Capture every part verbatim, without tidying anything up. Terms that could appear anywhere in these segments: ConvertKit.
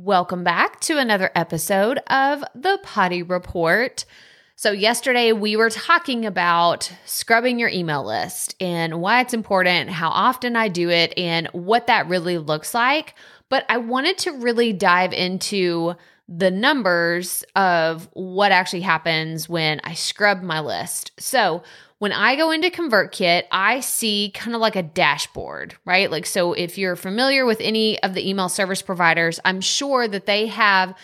Welcome back to another episode of The Potty Report. So yesterday we were talking about scrubbing your email list and why it's important, how often I do it, and what that really looks like. But I wanted to really dive into the numbers of what actually happens when I scrub my list. So when I go into ConvertKit, I see kind of like a dashboard, right? Like, so if you're familiar with any of the email service providers, I'm sure that they have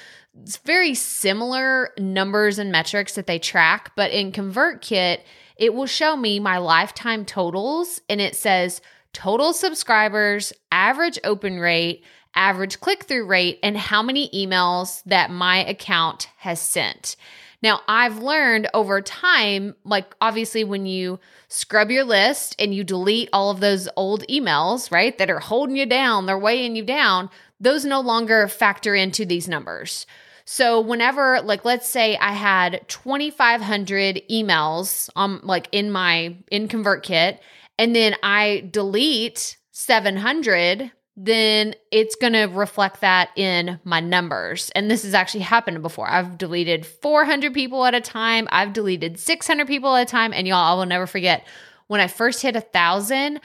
very similar numbers and metrics that they track. But in ConvertKit, it will show me my lifetime totals, and it says total subscribers, average open rate, average click-through rate, and how many emails that my account has sent. Now, I've learned over time, like obviously when you scrub your list and you delete all of those old emails, right, that are holding you down, they're weighing you down, those no longer factor into these numbers. So whenever, like, let's say I had twenty-five hundred emails on, like in my, in ConvertKit, and then I delete seven hundred, then it's going to reflect that in my numbers. And this has actually happened before. I've deleted four hundred people at a time. I've deleted six hundred people at a time. And y'all, I will never forget when I first hit a thousand,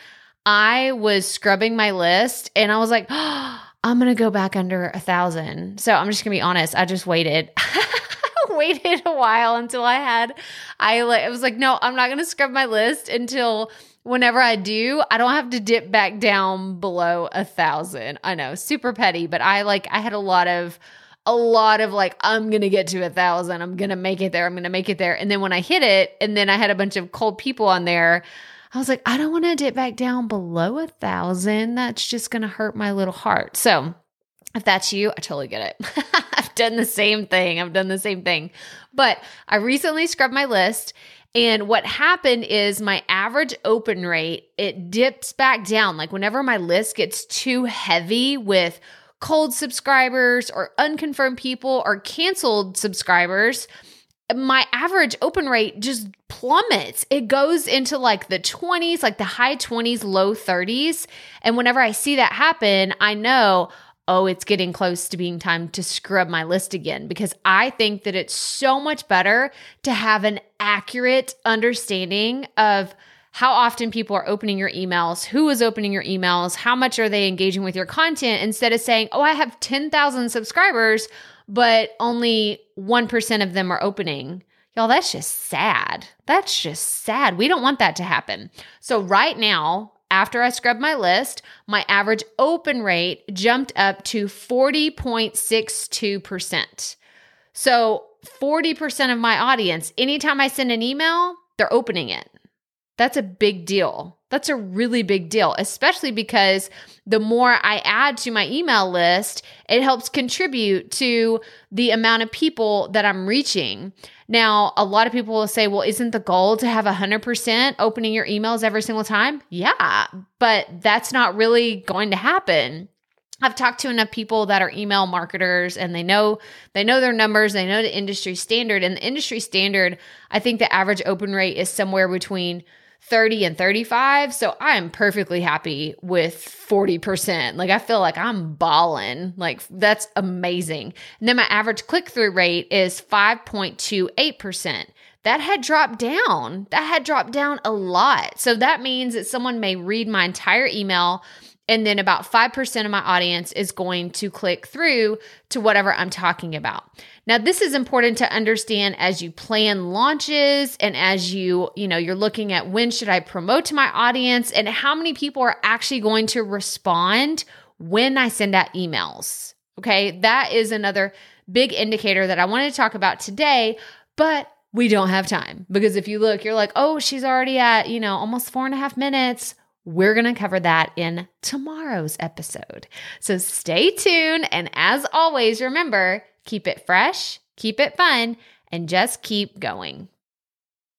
I was scrubbing my list and I was like, oh, I'm going to go back under a thousand. So I'm just going to be honest. I just waited. waited a while until I had, I, I was like, no, I'm not going to scrub my list until whenever I do, I don't have to dip back down below a thousand. I know, super petty, but I like, I had a lot of, a lot of like, I'm going to get to a thousand. I'm going to make it there. I'm going to make it there. And then when I hit it, and then I had a bunch of cold people on there, I was like, I don't want to dip back down below a thousand. That's just going to hurt my little heart. So if that's you, I totally get it. I've done the same thing. I've done the same thing, but I recently scrubbed my list. And what happened is my average open rate, it dips back down. Like whenever my list gets too heavy with cold subscribers or unconfirmed people or canceled subscribers, my average open rate just plummets. It goes into like the twenties, like the high twenties, low thirties. And whenever I see that happen, I know, oh, it's getting close to being time to scrub my list again, because I think that it's so much better to have an accurate understanding of how often people are opening your emails, who is opening your emails, how much are they engaging with your content, instead of saying, oh, I have ten thousand subscribers, but only one percent of them are opening. Y'all, that's just sad. That's just sad. We don't want that to happen. So right now, after I scrubbed my list, my average open rate jumped up to forty point six two percent. So forty percent of my audience, anytime I send an email, they're opening it. That's a big deal. That's a really big deal, especially because the more I add to my email list, it helps contribute to the amount of people that I'm reaching. Now, a lot of people will say, well, isn't the goal to have one hundred percent opening your emails every single time? Yeah, but that's not really going to happen. I've talked to enough people that are email marketers and they know they know their numbers, they know the industry standard. And the industry standard, I think the average open rate is somewhere between thirty and thirty-five. So I am perfectly happy with forty percent. Like I feel like I'm balling. Like that's amazing. And then my average click-through rate is five point two eight percent. That had dropped down. That had dropped down a lot. So that means that someone may read my entire email, and then about five percent of my audience is going to click through to whatever I'm talking about. Now, this is important to understand as you plan launches and as you, you know, you're looking at when should I promote to my audience and how many people are actually going to respond when I send out emails. Okay, that is another big indicator that I wanted to talk about today, but we don't have time because if you look, you're like, oh, she's already at, you know, almost four and a half minutes. We're going to cover that in tomorrow's episode. So stay tuned. And as always, remember, keep it fresh, keep it fun, and just keep going.